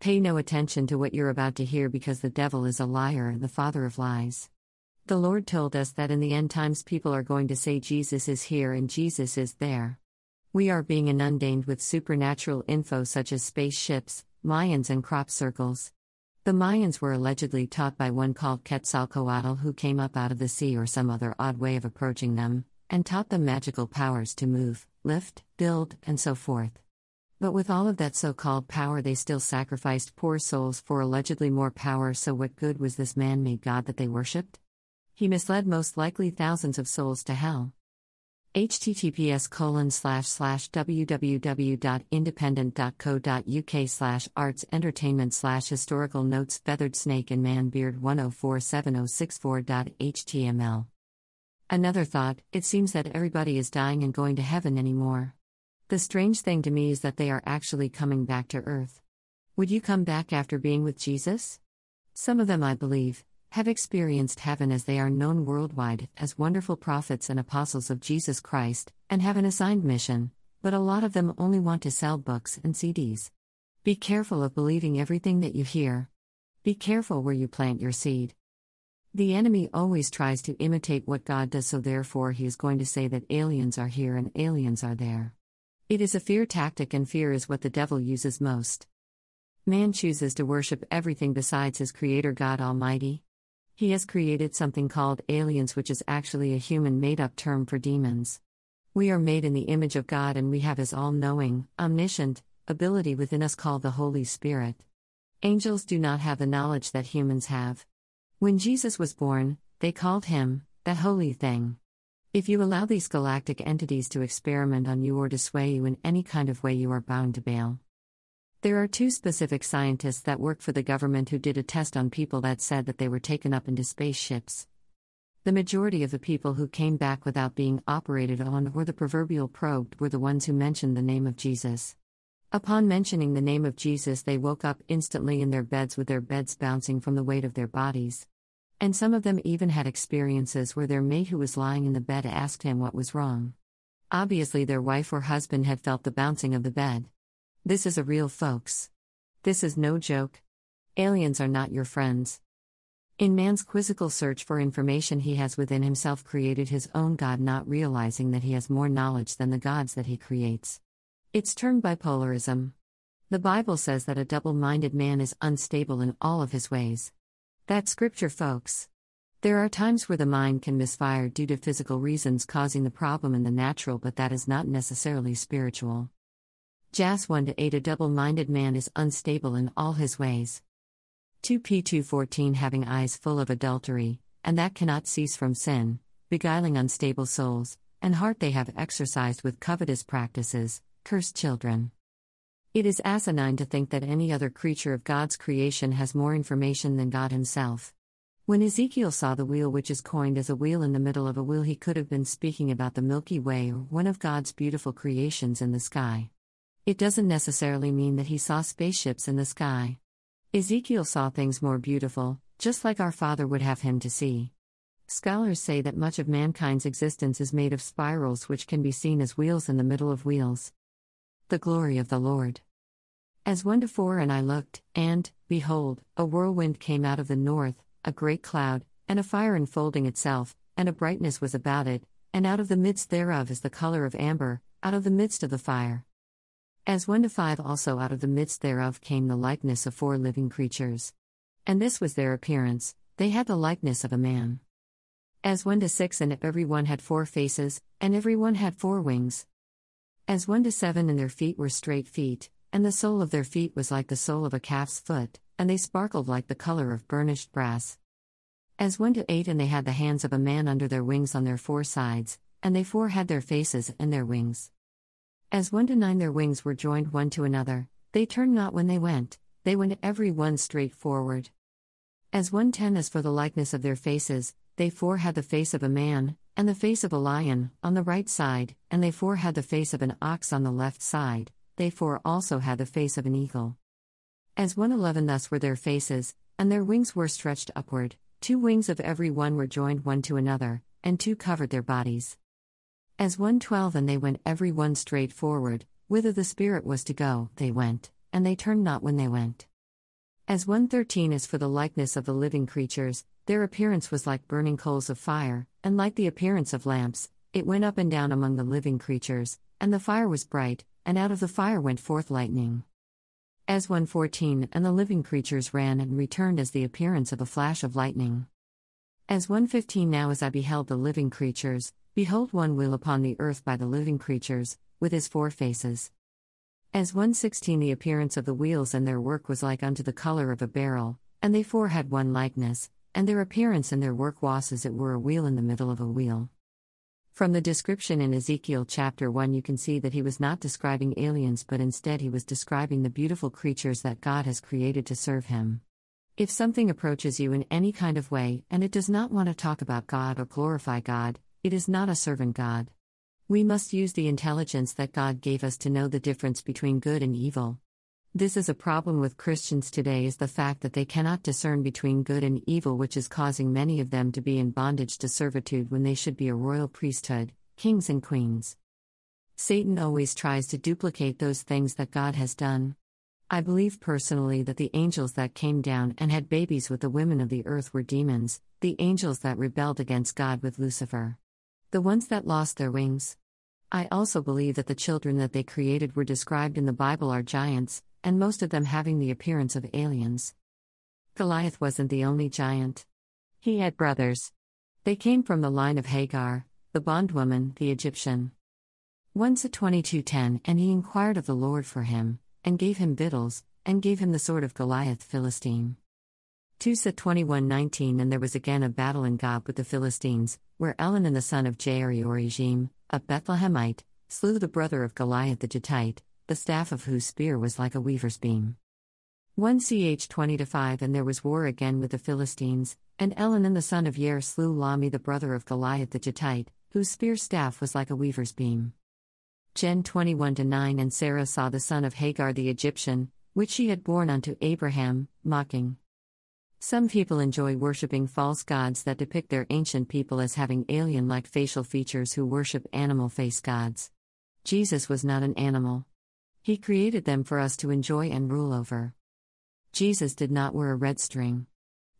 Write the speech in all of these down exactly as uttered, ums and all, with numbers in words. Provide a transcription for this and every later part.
Pay no attention to what you're about to hear, because the devil is a liar and the father of lies. The Lord told us that in the end times people are going to say Jesus is here and Jesus is there. We are being inundated with supernatural info such as spaceships, Mayans, and crop circles. The Mayans were allegedly taught by one called Quetzalcoatl, who came up out of the sea or some other odd way of approaching them, and taught them magical powers to move, lift, build, and so forth. But with all of that so-called power, they still sacrificed poor souls for allegedly more power, so what good was this man-made God that they worshipped? He misled most likely thousands of souls to hell. H T T P S colon slash slash w w w dot independent dot co dot u k slash arts entertainment slash historical notes feathered snake and man beard one oh four seven oh six four dot h t m l. Another thought: it seems that everybody is dying and going to heaven anymore. The strange thing to me is that they are actually coming back to earth. Would you come back after being with Jesus? Some of them, I believe, have experienced heaven, as they are known worldwide as wonderful prophets and apostles of Jesus Christ, and have an assigned mission, but a lot of them only want to sell books and C Ds. Be careful of believing everything that you hear. Be careful where you plant your seed. The enemy always tries to imitate what God does, so therefore he is going to say that aliens are here and aliens are there. It is a fear tactic, and fear is what the devil uses most. Man chooses to worship everything besides his Creator God Almighty. He has created something called aliens, which is actually a human made-up term for demons. We are made in the image of God, and we have his all-knowing, omniscient ability within us called the Holy Spirit. Angels do not have the knowledge that humans have. When Jesus was born, they called him the Holy Thing. If you allow these galactic entities to experiment on you or to sway you in any kind of way, you are bound to bail. There are two specific scientists that work for the government who did a test on people that said that they were taken up into spaceships. The majority of the people who came back without being operated on or the proverbial probed were the ones who mentioned the name of Jesus. Upon mentioning the name of Jesus, they woke up instantly in their beds, with their beds bouncing from the weight of their bodies. And some of them even had experiences where their mate, who was lying in the bed, asked him what was wrong. Obviously their wife or husband had felt the bouncing of the bed. This is a real, folks. This is no joke. Aliens are not your friends. In man's quizzical search for information, he has within himself created his own God, not realizing that he has more knowledge than the gods that he creates. It's termed bipolarism. The Bible says that a double-minded man is unstable in all of his ways. That's scripture, folks. There are times where the mind can misfire due to physical reasons causing the problem in the natural, but that is not necessarily spiritual. Jas one to eight A double-minded man is unstable in all his ways. two P two fourteen Having eyes full of adultery, and that cannot cease from sin, beguiling unstable souls, and heart they have exercised with covetous practices, cursed children. It is asinine to think that any other creature of God's creation has more information than God himself. When Ezekiel saw the wheel, which is coined as a wheel in the middle of a wheel, he could have been speaking about the Milky Way or one of God's beautiful creations in the sky. It doesn't necessarily mean that he saw spaceships in the sky. Ezekiel saw things more beautiful, just like our Father would have him to see. Scholars say that much of mankind's existence is made of spirals, which can be seen as wheels in the middle of wheels. The glory of the Lord. As one to four, and I looked, and, behold, a whirlwind came out of the north, a great cloud, and a fire enfolding itself, and a brightness was about it, and out of the midst thereof is the color of amber, out of the midst of the fire. As one to five also out of the midst thereof came the likeness of four living creatures. And this was their appearance: they had the likeness of a man. As one to six and every one had four faces, and every one had four wings. As one to seven and their feet were straight feet, and the sole of their feet was like the sole of a calf's foot, and they sparkled like the color of burnished brass. As one to eight and they had the hands of a man under their wings on their four sides, and they four had their faces and their wings. As one to nine their wings were joined one to another, they turned not when they went, they went every one straight forward. As one ten as for the likeness of their faces, they four had the face of a man, and the face of a lion, on the right side, and they four had the face of an ox on the left side, they four also had the face of an eagle. As one eleven thus were their faces, and their wings were stretched upward, two wings of every one were joined one to another, and two covered their bodies. As one twelve and they went every one straight forward, whither the Spirit was to go, they went, and they turned not when they went. As one thirteen is for the likeness of the living creatures, their appearance was like burning coals of fire, and like the appearance of lamps, it went up and down among the living creatures, and the fire was bright, and out of the fire went forth lightning. As one fourteen and the living creatures ran and returned as the appearance of a flash of lightning. As one fifteen now as I beheld the living creatures, behold one wheel upon the earth by the living creatures, with his four faces. As one sixteen the appearance of the wheels and their work was like unto the colour of a barrel, and they four had one likeness, and their appearance and their work was as it were a wheel in the middle of a wheel. From the description in Ezekiel chapter one you can see that he was not describing aliens but instead he was describing the beautiful creatures that God has created to serve him. If something approaches you in any kind of way and it does not want to talk about God or glorify God, it is not a servant God. We must use the intelligence that God gave us to know the difference between good and evil. This is a problem with Christians today, is the fact that they cannot discern between good and evil, which is causing many of them to be in bondage to servitude when they should be a royal priesthood, kings and queens. Satan always tries to duplicate those things that God has done. I believe personally that the angels that came down and had babies with the women of the earth were demons, the angels that rebelled against God with Lucifer. The ones that lost their wings. I also believe that the children that they created were described in the Bible are giants, and most of them having the appearance of aliens. Goliath wasn't the only giant. He had brothers. They came from the line of Hagar, the bondwoman, the Egyptian. one Samuel twenty-two ten And he inquired of the Lord for him, and gave him victuals, and gave him the sword of Goliath Philistine. two Samuel twenty-one nineteen And there was again a battle in Gob with the Philistines, where Elhanan the son of Jaari or Ejim, a Bethlehemite, slew the brother of Goliath the Gittite, the staff of whose spear was like a weaver's beam. one Samuel twenty five And there was war again with the Philistines, and Elhanan the son of Yer slew Lami the brother of Goliath the Gittite, whose spear staff was like a weaver's beam. Genesis twenty-one nine And Sarah saw the son of Hagar the Egyptian, which she had borne unto Abraham, mocking. Some people enjoy worshipping false gods that depict their ancient people as having alien-like facial features who worship animal face gods. Jesus was not an animal. He created them for us to enjoy and rule over. Jesus did not wear a red string.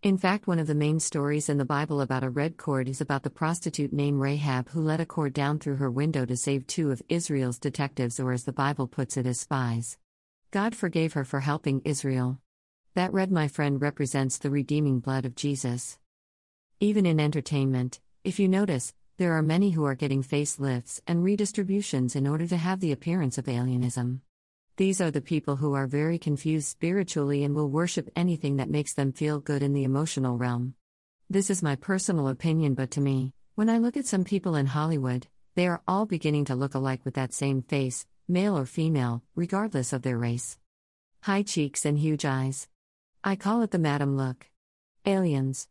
In fact, one of the main stories in the Bible about a red cord is about the prostitute named Rahab who let a cord down through her window to save two of Israel's detectives, or as the Bible puts it, as spies. God forgave her for helping Israel. That red, my friend, represents the redeeming blood of Jesus. Even in entertainment, if you notice, there are many who are getting facelifts and redistributions in order to have the appearance of alienism. These are the people who are very confused spiritually and will worship anything that makes them feel good in the emotional realm. This is my personal opinion, but to me, when I look at some people in Hollywood, they are all beginning to look alike with that same face, male or female, regardless of their race. High cheeks and huge eyes. I call it the madam look. Aliens.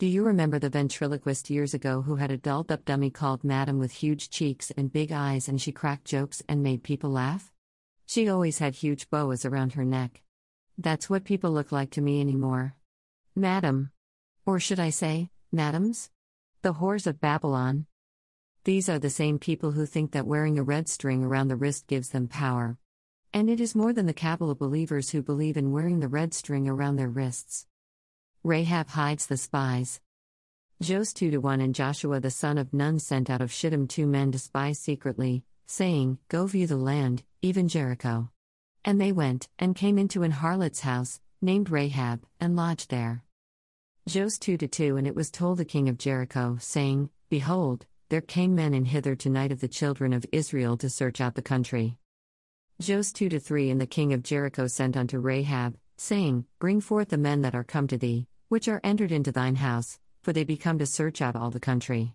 Do you remember the ventriloquist years ago who had a dolled-up dummy called Madam with huge cheeks and big eyes, and she cracked jokes and made people laugh? She always had huge boas around her neck. That's what people look like to me anymore. Madam. Or should I say, madams? The whores of Babylon. These are the same people who think that wearing a red string around the wrist gives them power. And it is more than the Kabbalah believers who believe in wearing the red string around their wrists. Rahab hides the spies. Joseph two one And Joshua the son of Nun sent out of Shittim two men to spy secretly, saying, Go view the land, even Jericho. And they went, and came into an harlot's house, named Rahab, and lodged there. Joseph two two And it was told the king of Jericho, saying, Behold, there came men in hither tonight of the children of Israel to search out the country. Joseph two three And the king of Jericho sent unto Rahab, saying, Bring forth the men that are come to thee, which are entered into thine house, for they be come to search out all the country.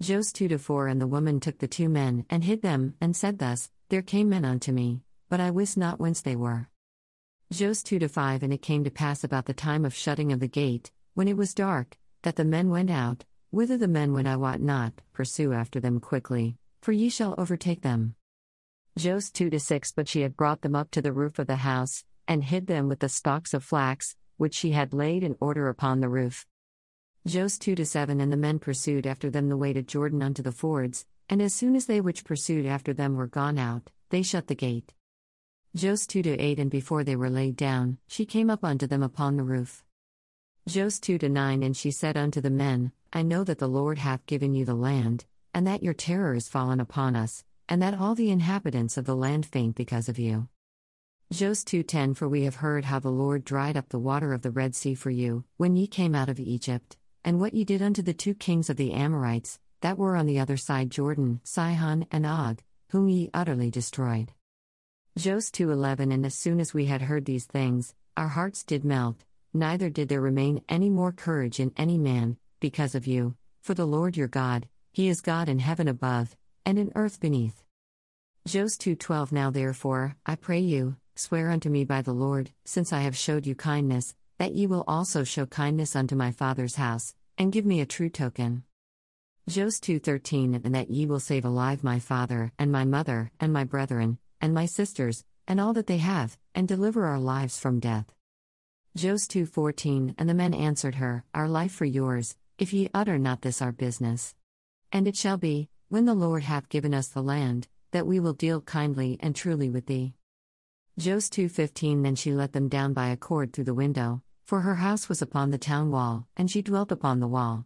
Joseph two four And the woman took the two men, and hid them, and said thus, There came men unto me, but I wist not whence they were. Joseph two five And it came to pass about the time of shutting of the gate, when it was dark, that the men went out, whither the men went I wot not, pursue after them quickly, for ye shall overtake them. Joseph two six But she had brought them up to the roof of the house, and hid them with the stalks of flax, which she had laid in order upon the roof. Joseph two seven And the men pursued after them the way to Jordan unto the fords, and as soon as they which pursued after them were gone out, they shut the gate. Josh two eight And before they were laid down, she came up unto them upon the roof. Josh two nine And she said unto the men, I know that the Lord hath given you the land, and that your terror is fallen upon us, and that all the inhabitants of the land faint because of you. Josh two ten For we have heard how the Lord dried up the water of the Red Sea for you, when ye came out of Egypt, and what ye did unto the two kings of the Amorites, that were on the other side Jordan, Sihon and Og, whom ye utterly destroyed. Josh two eleven And as soon as we had heard these things, our hearts did melt, neither did there remain any more courage in any man, because of you, for the Lord your God, He is God in heaven above, and in earth beneath. Josh two twelve Now therefore, I pray you, swear unto me by the Lord, since I have showed you kindness, that ye will also show kindness unto my father's house, and give me a true token. Josh two thirteen And that ye will save alive my father, and my mother, and my brethren, and my sisters, and all that they have, and deliver our lives from death. Josh two fourteen And the men answered her, Our life for yours, if ye utter not this our business. And it shall be, when the Lord hath given us the land, that we will deal kindly and truly with thee. Josh two fifteen Then she let them down by a cord through the window, for her house was upon the town wall, and she dwelt upon the wall.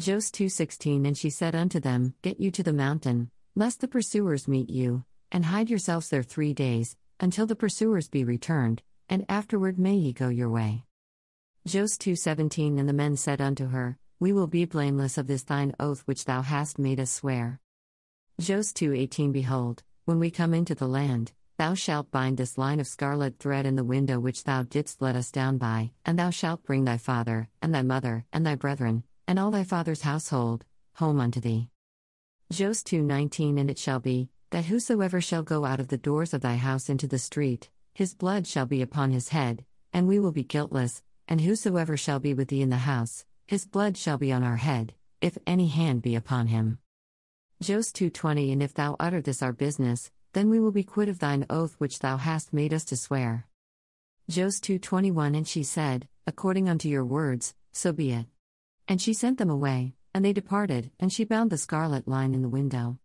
Josh two sixteen And she said unto them, Get you to the mountain, lest the pursuers meet you, and hide yourselves there three days, until the pursuers be returned, and afterward may ye go your way. Josh two seventeen And the men said unto her, We will be blameless of this thine oath which thou hast made us swear. Josh two eighteen Behold, when we come into the land, thou shalt bind this line of scarlet thread in the window which thou didst let us down by, and thou shalt bring thy father, and thy mother, and thy brethren, and all thy father's household, home unto thee. Josh two nineteen And it shall be, that whosoever shall go out of the doors of thy house into the street, his blood shall be upon his head, and we will be guiltless, and whosoever shall be with thee in the house, his blood shall be on our head, if any hand be upon him. Josh two twenty And if thou utter this our business, then we will be quit of thine oath which thou hast made us to swear. Josh two twenty-one And she said, According unto your words, so be it. And she sent them away, and they departed, and she bound the scarlet line in the window.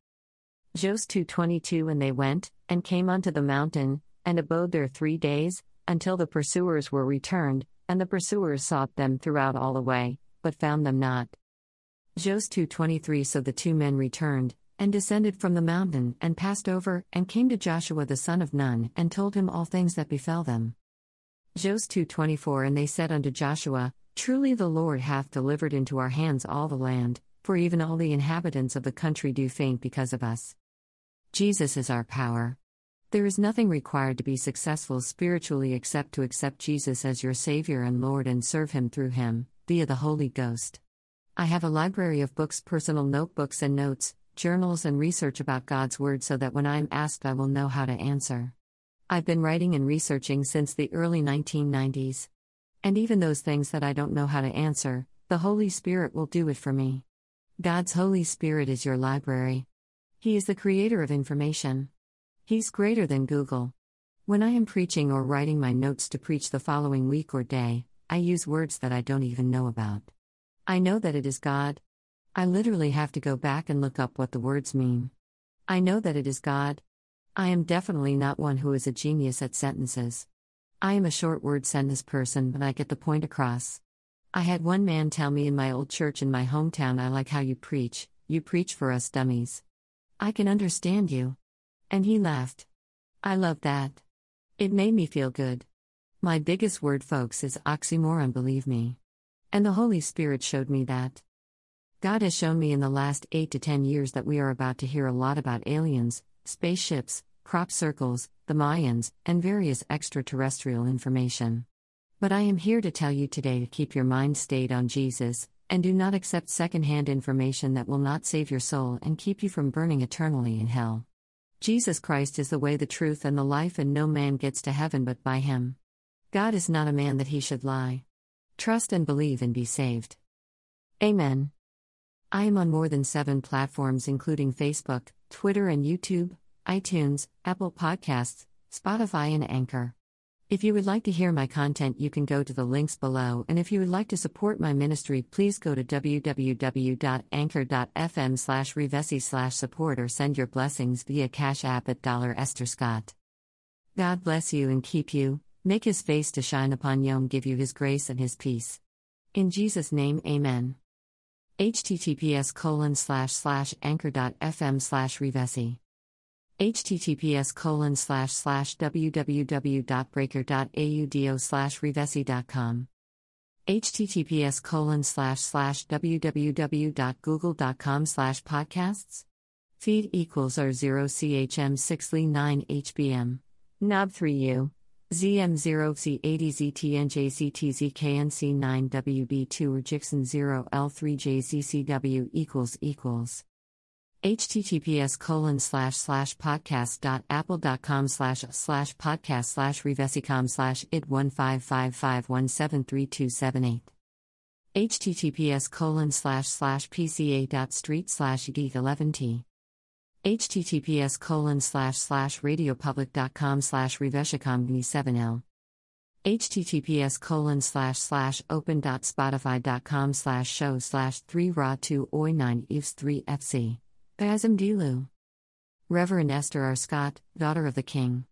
Josh two twenty-two And they went, and came unto the mountain, and abode there three days, until the pursuers were returned, and the pursuers sought them throughout all the way, but found them not. Josh two twenty-three So the two men returned, and descended from the mountain, and passed over, and came to Joshua the son of Nun, and told him all things that befell them. Josh two twenty-four And they said unto Joshua, Truly the Lord hath delivered into our hands all the land, for even all the inhabitants of the country do faint because of us. Jesus is our power. There is nothing required to be successful spiritually except to accept Jesus as your Savior and Lord and serve Him through Him, via the Holy Ghost. I have a library of books, personal notebooks and notes, journals and research about God's Word so that when I am asked I will know how to answer. I've been writing and researching since the early nineteen nineties. And even those things that I don't know how to answer, the Holy Spirit will do it for me. God's Holy Spirit is your library. He is the creator of information. He's greater than Google. When I am preaching or writing my notes to preach the following week or day, I use words that I don't even know about. I know that it is God. I literally have to go back and look up what the words mean. I know that it is God. I am definitely not one who is a genius at sentences. I am a short word sentence person, but I get the point across. I had one man tell me in my old church in my hometown, I like how you preach, you preach for us dummies. I can understand you. And he laughed. I love that. It made me feel good. My biggest word, folks, is oxymoron, believe me. And the Holy Spirit showed me that. God has shown me in the last eight to ten years that we are about to hear a lot about aliens, spaceships, crop circles, the Mayans, and various extraterrestrial information. But I am here to tell you today to keep your mind stayed on Jesus, and do not accept second-hand information that will not save your soul and keep you from burning eternally in hell. Jesus Christ is the way, the truth, and the life, and no man gets to heaven but by Him. God is not a man that He should lie. Trust and believe and be saved. Amen. I am on more than seven platforms including Facebook, Twitter and YouTube, iTunes, Apple Podcasts, Spotify and Anchor. If you would like to hear my content, you can go to the links below, and if you would like to support my ministry, please go to w w w dot anchor dot f m slash revesi slash support or send your blessings via Cash App at Dollar Esther Scott. God bless you and keep you, make his face to shine upon you and give you his grace and his peace. In Jesus' name, amen. Https colon slash slash anchor.fm slash revesi. Https colon slash slash www.breaker.audo slash revesi.com. Https colon slash slash www.google.com slash podcasts. Feed equals R zero C H M six L E nine H B M. N O B three U. Z M zero C eight zero Z T N J Z T Z K N C nine W B two or Jixon zero L three J Z C W equals equals https colon slash slash podcast dot apple dot com slash slash podcast slash revesicom slash id one five five five one seven three two seven eight https colon slash slash pca dot street slash geek eleven t https colon slash slash radiopublic.com slash reveshicomgni7l https colon slash slash open.spotify.com slash show slash 3 raw 2 oi 9 eves 3 fc Basm Dilu. Reverend Esther R. Scott, Daughter of the King.